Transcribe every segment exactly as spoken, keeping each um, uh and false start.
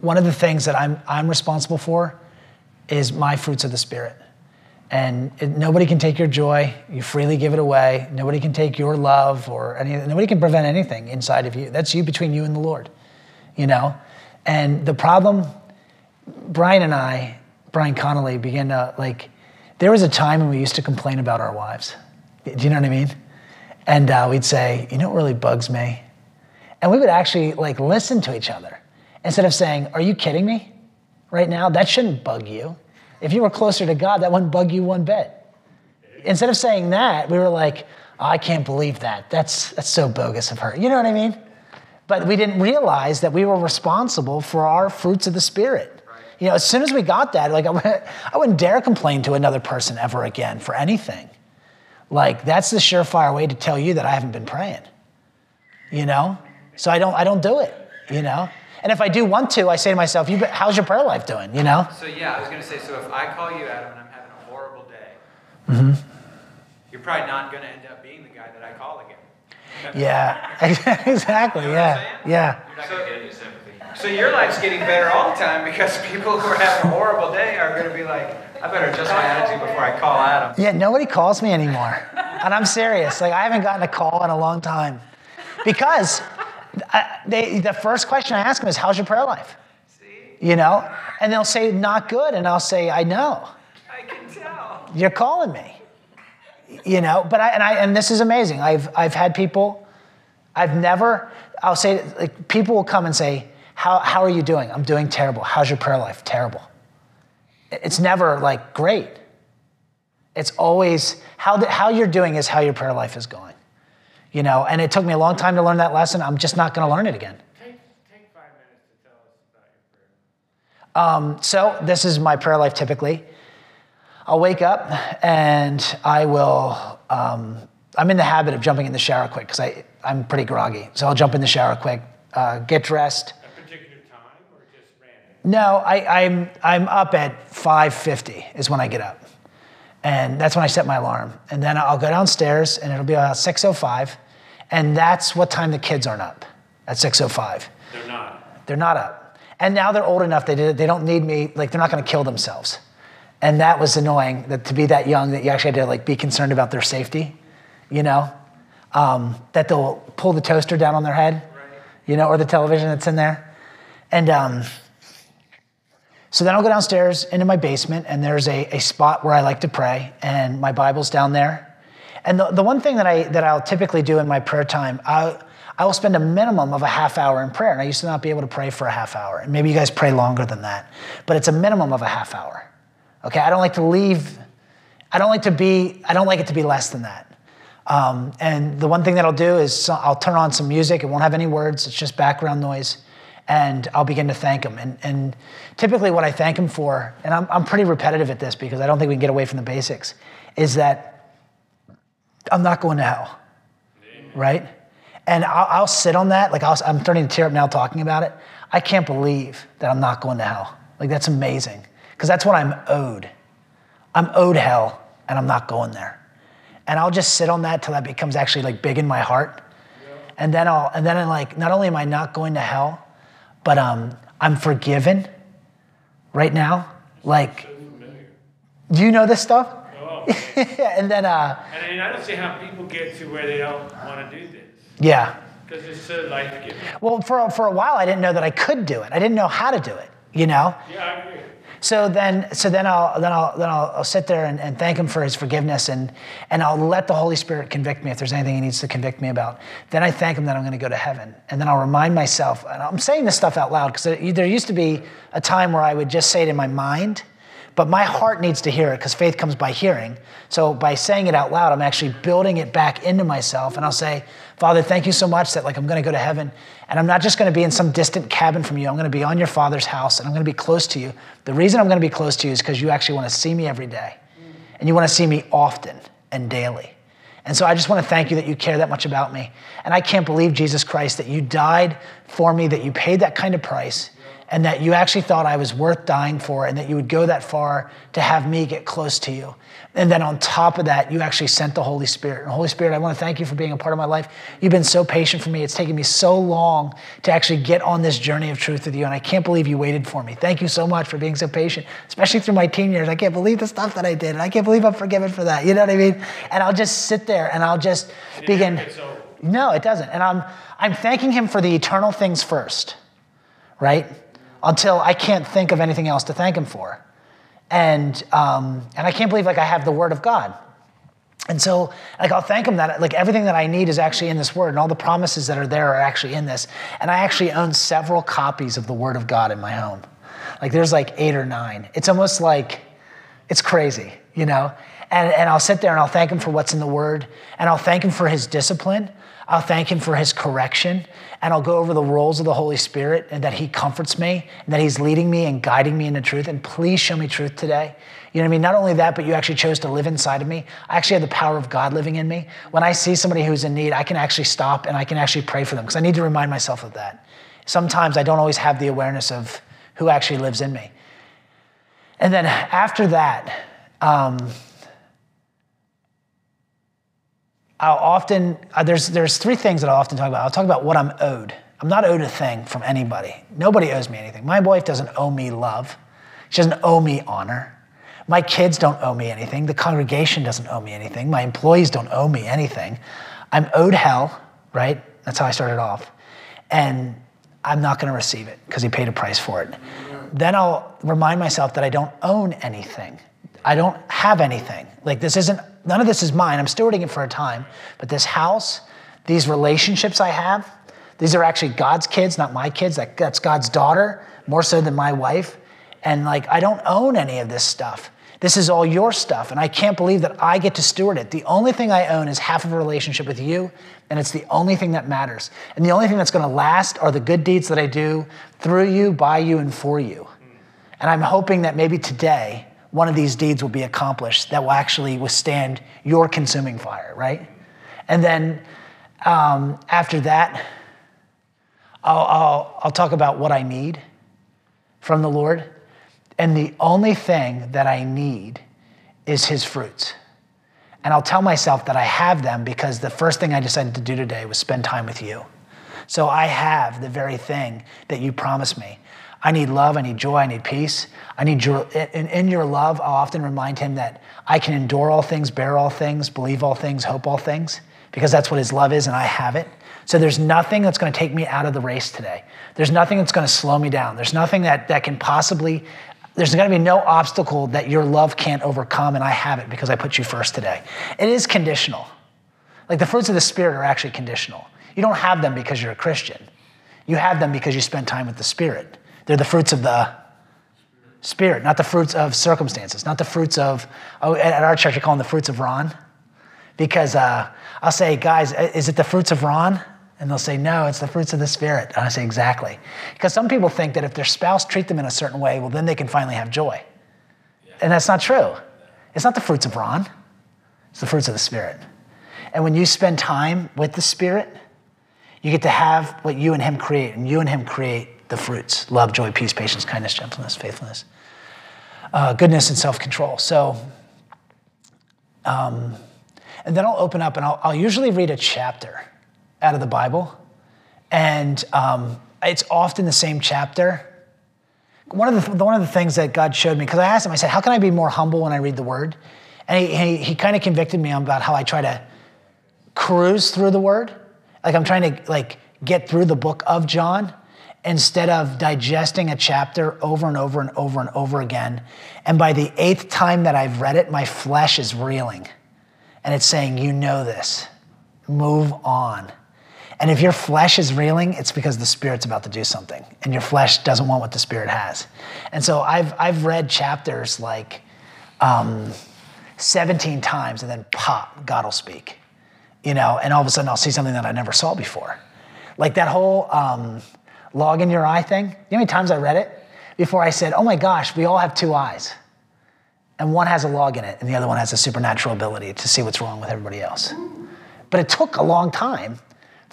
one of the things that I'm, I'm responsible for is my fruits of the Spirit. And it, nobody can take your joy. You freely give it away. Nobody can take your love or any, nobody can prevent anything inside of you. That's you, between you and the Lord, you know? And the problem, Brian and I, Brian Connolly, began to, like, there was a time when we used to complain about our wives. Do you know what I mean? And uh, we'd say, you know what really bugs me? And we would actually, like, listen to each other instead of saying, are you kidding me right now? That shouldn't bug you. If you were closer to God, that wouldn't bug you one bit. Instead of saying that, we were like, oh, I can't believe that. That's, that's so bogus of her. You know what I mean? But we didn't realize that we were responsible for our fruits of the Spirit. You know, as soon as we got that, like, I, I wouldn't dare complain to another person ever again for anything. Like, that's the surefire way to tell you that I haven't been praying, you know? So I don't, I don't do it, you know? And if I do want to, I say to myself, you, how's your prayer life doing, you know? So, yeah, I was going to say, so if I call you, Adam, and I'm having a horrible day, mm-hmm. you're probably not going to end up being the guy that I call again. Yeah, exactly, you know yeah, yeah. You're not so, going to get any sympathy. So your life's getting better all the time because people who are having a horrible day are going to be like, I better adjust my attitude before I call Adam. Yeah, nobody calls me anymore. And I'm serious. Like, I haven't gotten a call in a long time. Because... I, they, the first question I ask them is, how's your prayer life? See? You know? And they'll say, not good. And I'll say, I know. I can tell. You're calling me. You know? But I, and I, and this is amazing. I've, I've had people, I've never, I'll say, like, people will come and say, how, how are you doing? I'm doing terrible. How's your prayer life? Terrible. It's never like, great. It's always, how, the, how you're doing is how your prayer life is going. You know, and it took me a long time to learn that lesson. I'm just not going to learn it again. Take, take five minutes to tell us about your prayer. Um, so this is my prayer life typically. I'll wake up and I will, um, I'm in the habit of jumping in the shower quick because I, I'm pretty groggy. So I'll jump in the shower quick, uh, get dressed. A particular time or just random? No, I, I'm, I'm up at five fifty is when I get up. And that's when I set my alarm. And then I'll go downstairs and it'll be about six oh five. And that's what time the kids aren't up, at six oh five. They're not. They're not up. And now they're old enough, they, they don't need me, like they're not gonna kill themselves. And that was annoying, that to be that young that you actually had to like be concerned about their safety, you know? Um, that they'll pull the toaster down on their head, right. You know, or the television that's in there. And um, so then I'll go downstairs into my basement and there's a, a spot where I like to pray and my Bible's down there. And the, the one thing that, I, that I'll typically do in my prayer time, I, I will spend a minimum of a half hour in prayer. And I used to not be able to pray for a half hour. And maybe you guys pray longer than that. But it's a minimum of a half hour. Okay, I don't like to leave, I don't like to be, I don't like it to be less than that. Um, and the one thing that I'll do is so, I'll turn on some music. It won't have any words. It's just background noise. And I'll begin to thank him. And, and typically what I thank him for, and I'm, I'm pretty repetitive at this because I don't think we can get away from the basics, is that I'm not going to hell, amen. Right? And I'll, I'll sit on that. Like I'll, I'm starting to tear up now talking about it. I can't believe that I'm not going to hell. Like that's amazing because that's what I'm owed. I'm owed hell and I'm not going there. And I'll just sit on that till that becomes actually like big in my heart. Yep. And then I'll, and then I'm like, not only am I not going to hell, but um, I'm forgiven right now. Like, so do you know this stuff? Yeah, and then uh, and, and I don't see how people get to where they don't want to do this. Yeah, because it's so life-giving. Well, for for a while, I didn't know that I could do it. I didn't know how to do it. You know. Yeah, I agree. So then, so then I'll then I'll then I'll, I'll sit there and, and thank him for his forgiveness, and and I'll let the Holy Spirit convict me if there's anything he needs to convict me about. Then I thank him that I'm going to go to heaven, and then I'll remind myself. And I'm saying this stuff out loud because there, there used to be a time where I would just say it in my mind. But my heart needs to hear it because faith comes by hearing. So by saying it out loud, I'm actually building it back into myself. And I'll say, Father, thank you so much that like I'm going to go to heaven. And I'm not just going to be in some distant cabin from you. I'm going to be on your Father's house and I'm going to be close to you. The reason I'm going to be close to you is because you actually want to see me every day. And you want to see me often and daily. And so I just want to thank you that you care that much about me. And I can't believe, Jesus Christ, that you died for me, that you paid that kind of price, and that you actually thought I was worth dying for, and that you would go that far to have me get close to you. And then on top of that, you actually sent the Holy Spirit. And Holy Spirit, I want to thank you for being a part of my life. You've been so patient for me. It's taken me so long to actually get on this journey of truth with you, and I can't believe you waited for me. Thank you so much for being so patient, especially through my teen years. I can't believe the stuff that I did, and I can't believe I'm forgiven for that. You know what I mean? And I'll just sit there, and I'll just it begin. No, it doesn't. And I'm, I'm thanking him for the eternal things first, right? Until I can't think of anything else to thank him for. And um, and I can't believe, like, I have the Word of God. And so, like, I'll thank him that, like, everything that I need is actually in this Word, and all the promises that are there are actually in this. And I actually own several copies of the Word of God in my home. Like, there's, like, eight or nine. It's almost like, it's crazy, you know? And, and I'll sit there and I'll thank him for what's in the Word, and I'll thank him for his discipline. I'll thank him for his correction, and I'll go over the roles of the Holy Spirit, and that he comforts me, and that he's leading me and guiding me into truth, and please show me truth today. You know what I mean? Not only that, but you actually chose to live inside of me. I actually have the power of God living in me. When I see somebody who's in need, I can actually stop and I can actually pray for them, because I need to remind myself of that. Sometimes I don't always have the awareness of who actually lives in me. And then after that, um, I'll often, uh, there's there's three things that I'll often talk about. I'll talk about what I'm owed. I'm not owed a thing from anybody. Nobody owes me anything. My wife doesn't owe me love. She doesn't owe me honor. My kids don't owe me anything. The congregation doesn't owe me anything. My employees don't owe me anything. I'm owed hell, right? That's how I started off. And I'm not going to receive it because he paid a price for it. Then I'll remind myself that I don't own anything. I don't have anything. Like, this isn't, none of this is mine. I'm stewarding it for a time. But this house, these relationships I have, these are actually God's kids, not my kids. That, that's God's daughter, more so than my wife. And, like, I don't own any of this stuff. This is all your stuff, and I can't believe that I get to steward it. The only thing I own is half of a relationship with you, and it's the only thing that matters. And the only thing that's going to last are the good deeds that I do through you, by you, and for you. And I'm hoping that maybe today, one of these deeds will be accomplished that will actually withstand your consuming fire, right? And then um, after that, I'll, I'll, I'll talk about what I need from the Lord. And the only thing that I need is his fruits. And I'll tell myself that I have them, because the first thing I decided to do today was spend time with you. So I have the very thing that you promised me. I need love, I need joy, I need peace. I need your, in, in your love, I'll often remind him that I can endure all things, bear all things, believe all things, hope all things, because that's what his love is, and I have it. So there's nothing that's going to take me out of the race today. There's nothing that's going to slow me down. There's nothing that, that can possibly, there's going to be no obstacle that your love can't overcome, and I have it because I put you first today. It is conditional. Like, the fruits of the Spirit are actually conditional. You don't have them because you're a Christian. You have them because you spend time with the Spirit. They're the fruits of the Spirit, not the fruits of circumstances, not the fruits of, oh, at our church we call them the fruits of Ron, because uh, I'll say, guys, is it the fruits of Ron? And they'll say, no, it's the fruits of the Spirit. And I say, exactly. Because some people think that if their spouse treat them in a certain way, well, then they can finally have joy. Yeah. And that's not true. It's not the fruits of Ron. It's the fruits of the Spirit. And when you spend time with the Spirit, you get to have what you and him create, and you and him create the fruits: love, joy, peace, patience, kindness, gentleness, faithfulness, uh, goodness, and self-control. So, um, and then I'll open up, and I'll, I'll usually read a chapter out of the Bible, and um, it's often the same chapter. One of the one of the things that God showed me, because I asked him, I said, "How can I be more humble when I read the Word?" And he he, he kind of convicted me about how I try to cruise through the Word, like I'm trying to like get through the book of John, instead of digesting a chapter over and over and over and over again. And by the eighth time that I've read it, my flesh is reeling. And it's saying, you know this, move on. And if your flesh is reeling, it's because the Spirit's about to do something, and your flesh doesn't want what the Spirit has. And so I've, I've read chapters like um, seventeen times, and then pop, God will speak. You know, and all of a sudden I'll see something that I never saw before. Like that whole, um, log in your eye thing. You know how many times I read it before I said, oh my gosh, we all have two eyes. And one has a log in it, and the other one has a supernatural ability to see what's wrong with everybody else. But it took a long time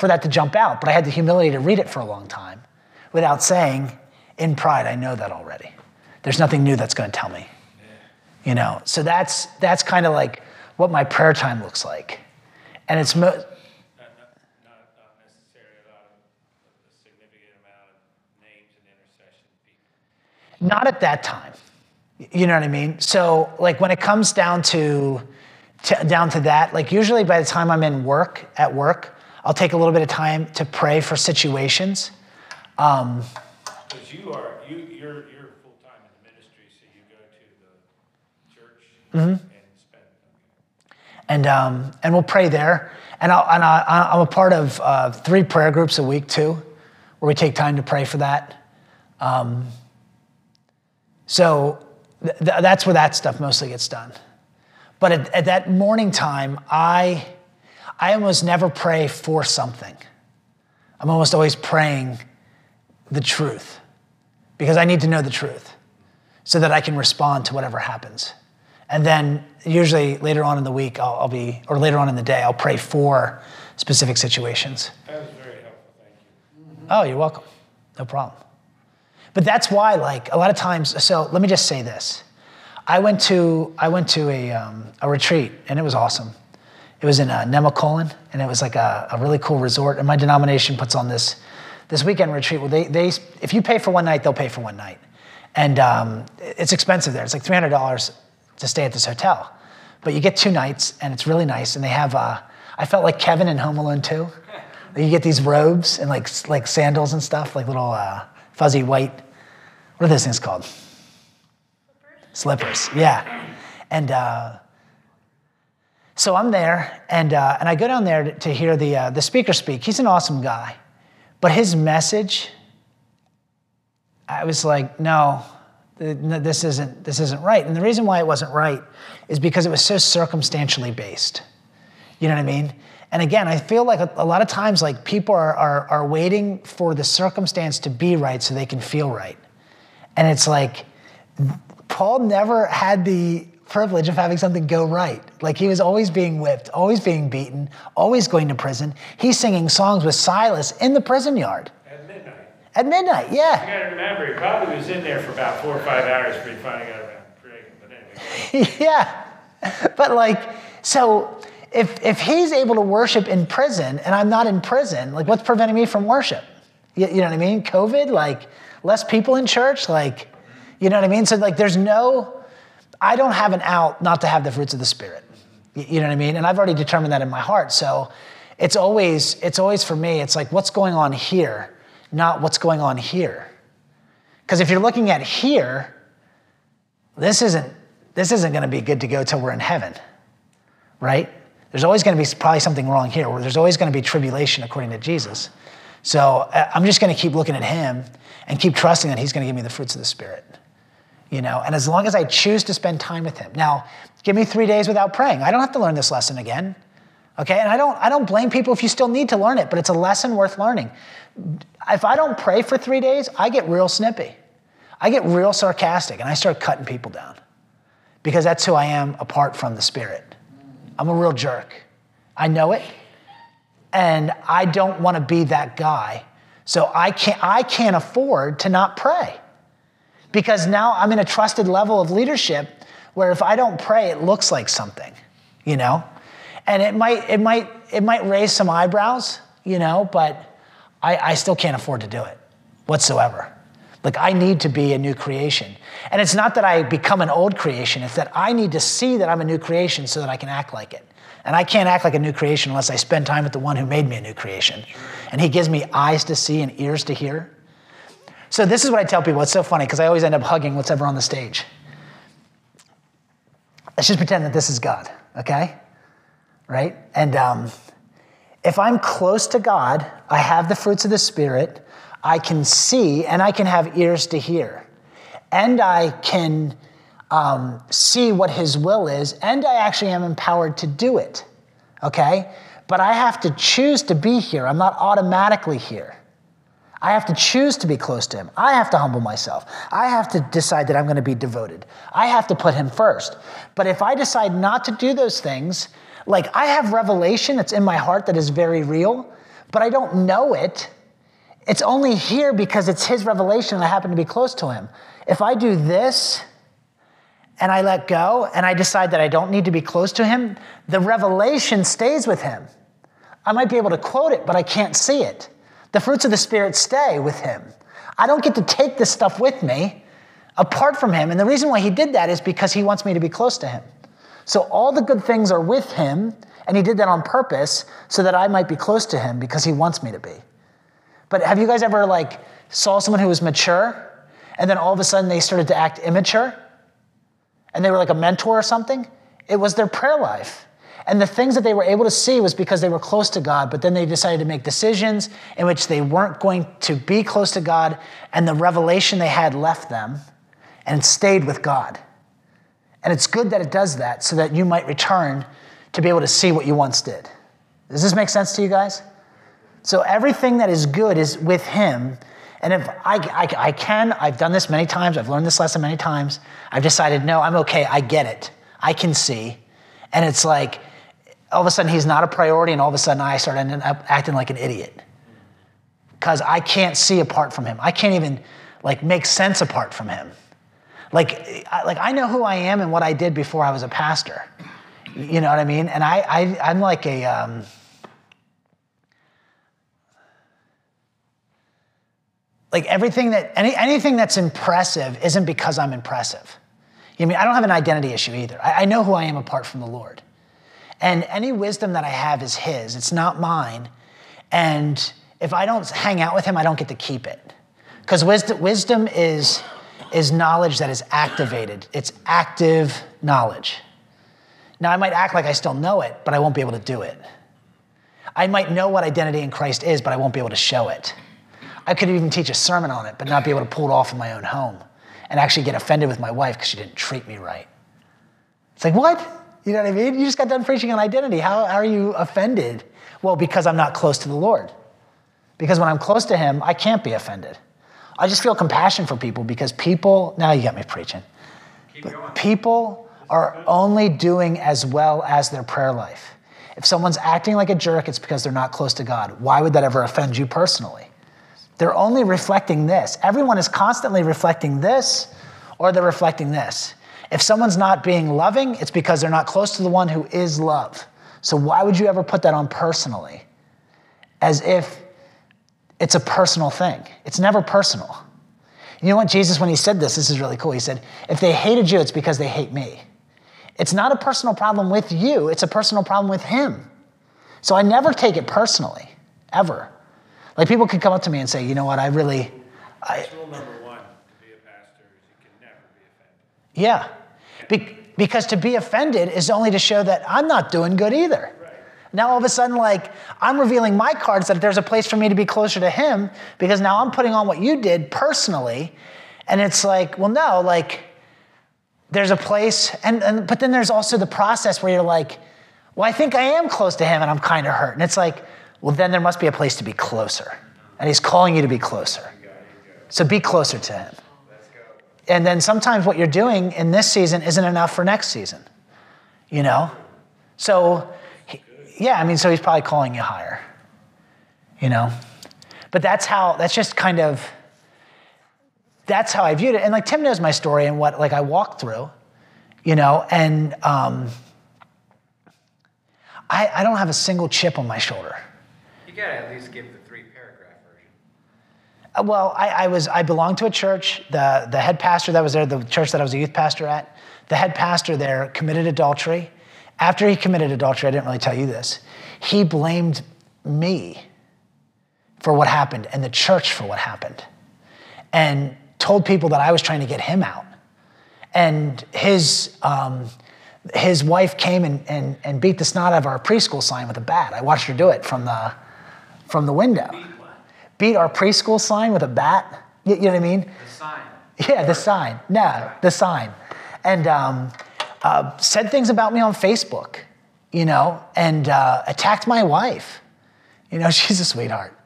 for that to jump out, but I had the humility to read it for a long time without saying, in pride, I know that already. There's nothing new that's going to tell me. You know, so that's that's kind of like what my prayer time looks like. And it's mo- not, not, not necessarily a lot of a significant amount of names and intercession people. Not at that time. You know what I mean? So like when it comes down to, to down to that, like usually by the time I'm in work, at work, I'll take a little bit of time to pray for situations. Um, Because you are, you, you're, you're full-time in the ministry, so you go to the church mm-hmm. and spend time. And, um, and we'll pray there. And, I'll, and I, I'm a part of uh, three prayer groups a week, too, where we take time to pray for that. Um, so th- th- that's where that stuff mostly gets done. But at, at that morning time, I, I almost never pray for something. I'm almost always praying the truth, because I need to know the truth so that I can respond to whatever happens. And then usually later on in the week, I'll, I'll be, or later on in the day, I'll pray for specific situations. That was very helpful, thank you. Mm-hmm. Oh, you're welcome, no problem. But that's why, like, a lot of times, so let me just say this. I went to I went to a, um, a retreat, and it was awesome. It was in uh, Nemacolin, and it was like a, a really cool resort, and my denomination puts on this This weekend retreat, well, they, they if you pay for one night, they'll pay for one night. And um, it's expensive there. It's like three hundred dollars to stay at this hotel. But you get two nights, and it's really nice. And they have, uh, I felt like Kevin in Home Alone two. You get these robes and like like sandals and stuff, like little uh, fuzzy white, what are those things called? Slippers. Slippers, yeah. And uh, so I'm there, and uh, and I go down there to, to hear the uh, the speaker speak. He's an awesome guy. But his message, I was like, no, this isn't this isn't right. And the reason why it wasn't right is because it was so circumstantially based. You know what I mean? And again, I feel like a, a lot of times, like people are, are are waiting for the circumstance to be right so they can feel right. And it's like Paul never had the privilege of having something go right. Like he was always being whipped, always being beaten, always going to prison. He's singing songs with Silas in the prison yard. At midnight. At midnight, yeah. You gotta remember, he probably was in there for about four or five hours before he finally got around prison, but anyway. Yeah, but like, so if if he's able to worship in prison and I'm not in prison, like what's preventing me from worship? You, you know what I mean? COVID, like less people in church, like, you know what I mean? So like there's no, I don't have an out not to have the fruits of the Spirit. You know what I mean? And I've already determined that in my heart. So it's always, it's always for me, it's like what's going on here, not what's going on here. Because if you're looking at here, this isn't, this isn't gonna be good to go till we're in heaven, right? There's always gonna be probably something wrong here, or there's always gonna be tribulation according to Jesus. So I'm just gonna keep looking at him and keep trusting that he's gonna give me the fruits of the Spirit. You know, and as long as I choose to spend time with him. Now, give me three days without praying. I don't have to learn this lesson again, okay? And I don't I don't blame people if you still need to learn it, but it's a lesson worth learning. If I don't pray for three days, I get real snippy. I get real sarcastic, and I start cutting people down because that's who I am apart from the Spirit. I'm a real jerk. I know it, and I don't want to be that guy, so I can't, I can't afford to not pray. Because now I'm in a trusted level of leadership where if I don't pray, it looks like something, you know? And it might it might, it might raise some eyebrows, you know, but I, I still can't afford to do it whatsoever. Like I need to be a new creation. And it's not that I become an old creation, it's that I need to see that I'm a new creation so that I can act like it. And I can't act like a new creation unless I spend time with the one who made me a new creation. And he gives me eyes to see and ears to hear. So this is what I tell people. It's so funny because I always end up hugging what's ever on the stage. Let's just pretend that this is God, okay? Right? And um, if I'm close to God, I have the fruits of the Spirit, I can see and I can have ears to hear. And I can um, see what his will is and I actually am empowered to do it, okay? But I have to choose to be here. I'm not automatically here. I have to choose to be close to him. I have to humble myself. I have to decide that I'm going to be devoted. I have to put him first. But if I decide not to do those things, like I have revelation that's in my heart that is very real, but I don't know it. It's only here because it's his revelation and I happen to be close to him. If I do this and I let go and I decide that I don't need to be close to him, the revelation stays with him. I might be able to quote it, but I can't see it. The fruits of the Spirit stay with him. I don't get to take this stuff with me apart from him. And the reason why he did that is because he wants me to be close to him. So all the good things are with him, and he did that on purpose so that I might be close to him because he wants me to be. But have you guys ever like saw someone who was mature and then all of a sudden they started to act immature and they were like a mentor or something? It was their prayer life. And the things that they were able to see was because they were close to God, but then they decided to make decisions in which they weren't going to be close to God, and the revelation they had left them and stayed with God. And it's good that it does that so that you might return to be able to see what you once did. Does this make sense to you guys? So everything that is good is with him. And if I, I, I can, I've done this many times, I've learned this lesson many times, I've decided, no, I'm okay, I get it, I can see. And it's like, all of a sudden he's not a priority, and all of a sudden I start ending up acting like an idiot because I can't see apart from him. I can't even like make sense apart from him. Like, I, like I know who I am and what I did before I was a pastor. You know what I mean? And I, I I'm like a um, like everything that any anything that's impressive isn't because I'm impressive. You know what I mean? I don't have an identity issue either. I, I know who I am apart from the Lord. And any wisdom that I have is his. It's not mine. And if I don't hang out with him, I don't get to keep it. Because wisdom, wisdom is, is knowledge that is activated. It's active knowledge. Now, I might act like I still know it, but I won't be able to do it. I might know what identity in Christ is, but I won't be able to show it. I could even teach a sermon on it, but not be able to pull it off in my own home and actually get offended with my wife because she didn't treat me right. It's like, what? You know what I mean? You just got done preaching on identity. How, how are you offended? Well, because I'm not close to the Lord. Because when I'm close to him, I can't be offended. I just feel compassion for people because people, now you got me preaching. Keep going. People are only doing as well as their prayer life. If someone's acting like a jerk, it's because they're not close to God. Why would that ever offend you personally? They're only reflecting this. Everyone is constantly reflecting this, or they're reflecting this. If someone's not being loving, it's because they're not close to the one who is love. So why would you ever put that on personally? As if it's a personal thing. It's never personal. You know what? Jesus, when he said this, this is really cool. He said, if they hated you, it's because they hate me. It's not a personal problem with you. It's a personal problem with him. So I never take it personally, ever. Like people could come up to me and say, you know what? I really... I, rule number one to be a pastor is you can never be offended. Yeah. Be- because to be offended is only to show that I'm not doing good either. Right. Now all of a sudden, like, I'm revealing my cards that there's a place for me to be closer to him because now I'm putting on what you did personally. And it's like, well, no, like, there's a place. And, and but then there's also the process where you're like, well, I think I am close to him and I'm kind of hurt. And it's like, well, then there must be a place to be closer. And he's calling you to be closer. You got it, you got it. So be closer to him. And then sometimes what you're doing in this season isn't enough for next season, you know? So, yeah, I mean, so he's probably calling you higher, you know? But that's how, that's just kind of, that's how I viewed it. And, like, Tim knows my story and what, like, I walked through, you know? And um, I, I don't have a single chip on my shoulder. You got to at least give the three parents. Well, I, I was I belonged to a church. The the head pastor that was there, the church that I was a youth pastor at, the head pastor there committed adultery. After he committed adultery, I didn't really tell you this, he blamed me for what happened and the church for what happened and told people that I was trying to get him out. And his um, his wife came and, and, and beat the snot out of our preschool sign with a bat. I watched her do it from the from the window. Beat our preschool sign with a bat. You know what I mean? The sign. Yeah, the sign. No, the sign. And um, uh, said things about me on Facebook, you know, and uh, attacked my wife. You know, she's a sweetheart.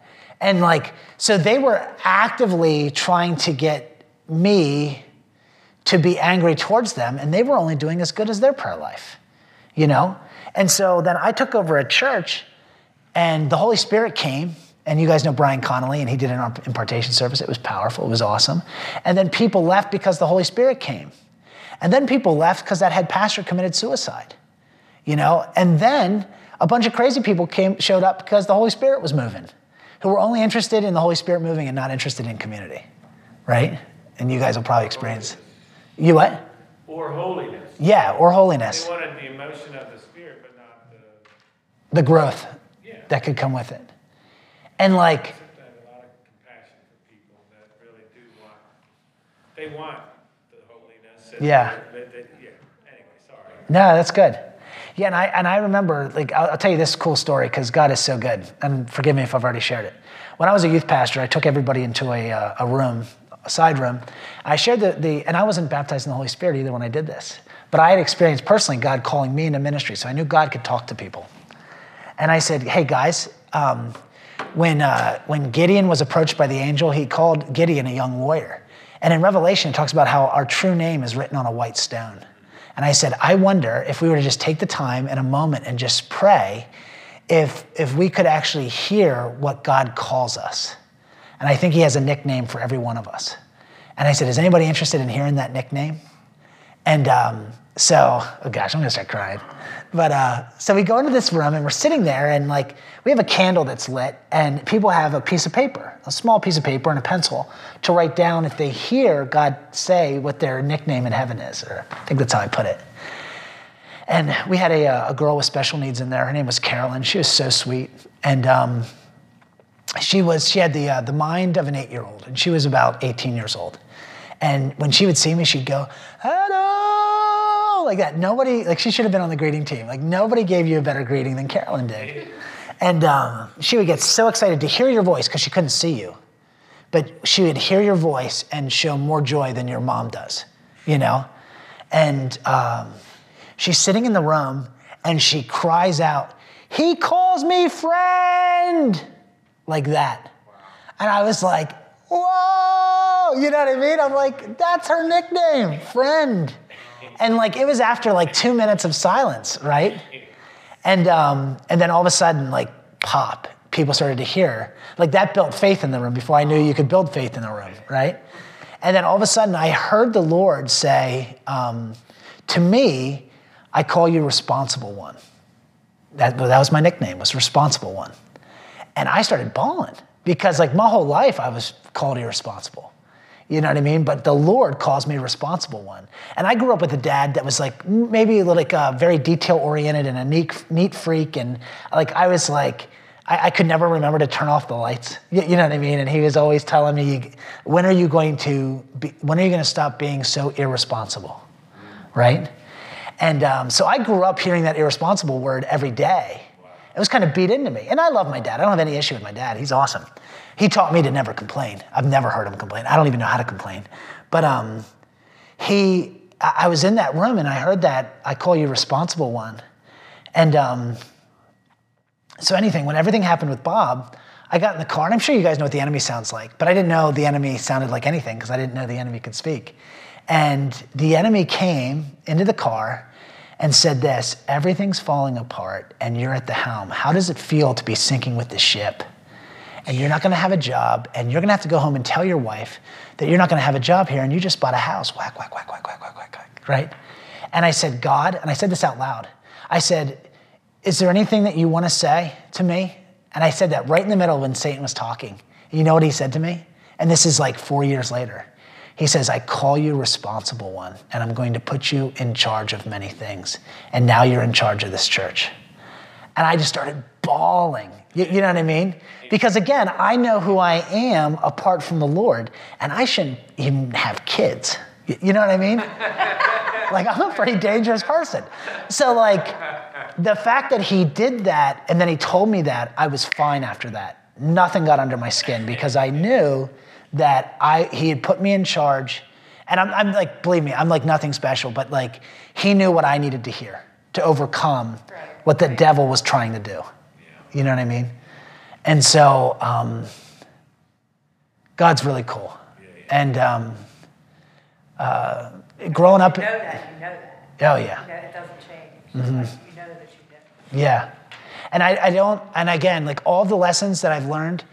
And like, so they were actively trying to get me to be angry towards them, and they were only doing as good as their prayer life, you know? And so then I took over a church, and the Holy Spirit came, And you guys know Brian Connolly, and he did an impartation service. It was powerful. It was awesome. And then people left because the Holy Spirit came. And then people left because that head pastor committed suicide. You know, and then a bunch of crazy people came, showed up because the Holy Spirit was moving, who were only interested in the Holy Spirit moving and not interested in community, right? And you guys will probably experience. You what? Or holiness. Yeah, or holiness. They wanted the emotion of the Spirit, but not the... The growth yeah. that could come with it. And like... I have a lot of compassion for people that really do want... They want the holiness. Yeah. They, they, yeah. Anyway, sorry. No, that's good. Yeah, and I and I remember, like, I'll, I'll tell you this cool story because God is so good. And forgive me if I've already shared it. When I was a youth pastor, I took everybody into a uh, a room, a side room. I shared the, the, and I wasn't baptized in the Holy Spirit either when I did this. But I had experienced personally God calling me into ministry, so I knew God could talk to people. And I said, hey, guys, um, when uh, when Gideon was approached by the angel, he called Gideon a young warrior. And in Revelation, it talks about how our true name is written on a white stone. And I said, I wonder if we were to just take the time and a moment and just pray if, if we could actually hear what God calls us. And I think he has a nickname for every one of us. And I said, is anybody interested in hearing that nickname? And um, so, oh gosh, I'm gonna start crying. But uh, so we go into this room and we're sitting there and like, we have a candle that's lit and people have a piece of paper, a small piece of paper and a pencil to write down if they hear God say what their nickname in heaven is, or I think that's how I put it. And we had a, a girl with special needs in there. Her name was Carolyn. She was so sweet. And um, she was, she had the, uh, the mind of an eight-year-old and she was about eighteen years old. And when she would see me, she'd go, hello, like that. Nobody, like she should have been on the greeting team. Like nobody gave you a better greeting than Carolyn did. And um, she would get so excited to hear your voice because she couldn't see you. But she would hear your voice and show more joy than your mom does, you know? And um, she's sitting in the room and she cries out, he calls me friend, like that. And I was like, whoa, you know what I mean? I'm like, that's her nickname, friend. And like, it was after like two minutes of silence, right? And um, and then all of a sudden, like, pop, people started to hear. Like, that built faith in the room before I knew you could build faith in the room, right? And then all of a sudden, I heard the Lord say, um, to me, I call you responsible one. That, that was my nickname, was responsible one. And I started bawling. Because like my whole life I was called irresponsible. You know what I mean? But the Lord calls me responsible one. And I grew up with a dad that was like maybe like uh, very detail-oriented and a neat, neat freak. And like I was like, I, I could never remember to turn off the lights. You, you know what I mean? And he was always telling me, when are you going to be, when are you going to stop being so irresponsible? Right? And um, so I grew up hearing that irresponsible word every day. It was kind of beat into me. And I love my dad. I don't have any issue with my dad. He's awesome. He taught me to never complain. I've never heard him complain. I don't even know how to complain. But um, he, I was in that room and I heard that, I call you responsible one. And um, so anything, when everything happened with Bob, I got in the car, and I'm sure you guys know what the enemy sounds like, but I didn't know the enemy sounded like anything because I didn't know the enemy could speak. And the enemy came into the car and said this, everything's falling apart and you're at the helm. How does it feel to be sinking with the ship? And you're not gonna have a job and you're gonna have to go home and tell your wife that you're not gonna have a job here and you just bought a house. Whack, whack, whack, whack, whack, whack, whack, whack, right? And I said, God, and I said this out loud. I said, is there anything that you wanna say to me? And I said that right in the middle when Satan was talking. You know what he said to me? And this is like four years later. He says, I call you responsible one, and I'm going to put you in charge of many things. And now you're in charge of this church. And I just started bawling. You, you know what I mean? Because again, I know who I am apart from the Lord, and I shouldn't even have kids. You, you know what I mean? Like, I'm a pretty dangerous person. So like, the fact that he did that, and then he told me that, I was fine after that. Nothing got under my skin because I knew that I he had put me in charge, and I'm, I'm like, believe me, I'm like nothing special, but like he knew what I needed to hear to overcome right. what the right. devil was trying to do. Yeah. You know what I mean? And so um, God's really cool. Yeah, yeah. And um, uh, growing up, you know that, you know that. Oh yeah. You know it doesn't change. Mm-hmm. Like, you know that you did. Yeah, and I, I don't, and again, like all the lessons that I've learned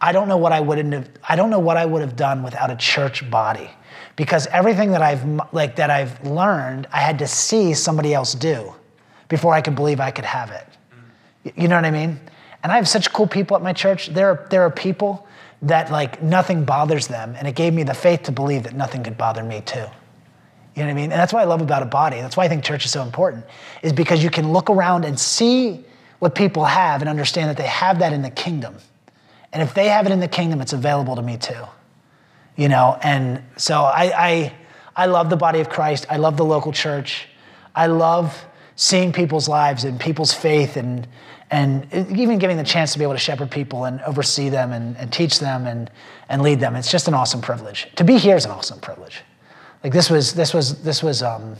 I don't know what I wouldn't have, I don't know what I would have done without a church body, because everything that I've like that I've learned, I had to see somebody else do before I could believe I could have it. You know what I mean? And I have such cool people at my church. There are, there are people that like nothing bothers them, and it gave me the faith to believe that nothing could bother me too. You know what I mean? And that's what I love about a body. That's why I think church is so important, is because you can look around and see what people have and understand that they have that in the kingdom. And if they have it in the kingdom, it's available to me too. You know, and so I, I, I love the body of Christ. I love the local church. I love seeing people's lives and people's faith, and and even giving the chance to be able to shepherd people and oversee them and, and teach them and, and lead them. It's just an awesome privilege. To be here is an awesome privilege. Like this was, this was, this was um,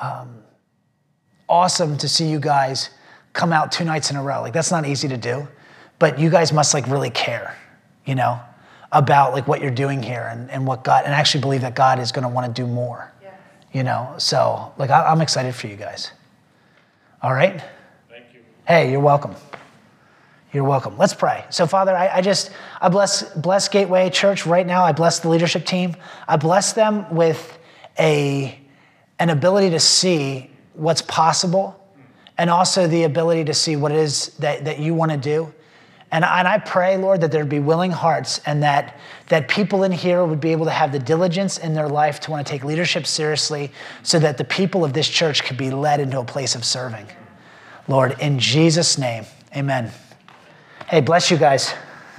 um, awesome to see you guys come out two nights in a row. Like that's not easy to do, but you guys must like really care, you know, about like what you're doing here and, and what God, and actually believe that God is going to want to do more, yeah. You know? So like, I, I'm excited for you guys. All right? Thank you. Hey, you're welcome. You're welcome. Let's pray. So, Father, I, I just, I bless, bless Gateway Church right now. I bless the leadership team. I bless them with a, an ability to see what's possible, and also the ability to see what it is that, that you want to do. And I, and I pray, Lord, that there'd be willing hearts, and that, that people in here would be able to have the diligence in their life to want to take leadership seriously, so that the people of this church could be led into a place of serving. Lord, in Jesus' name, amen. Hey, bless you guys.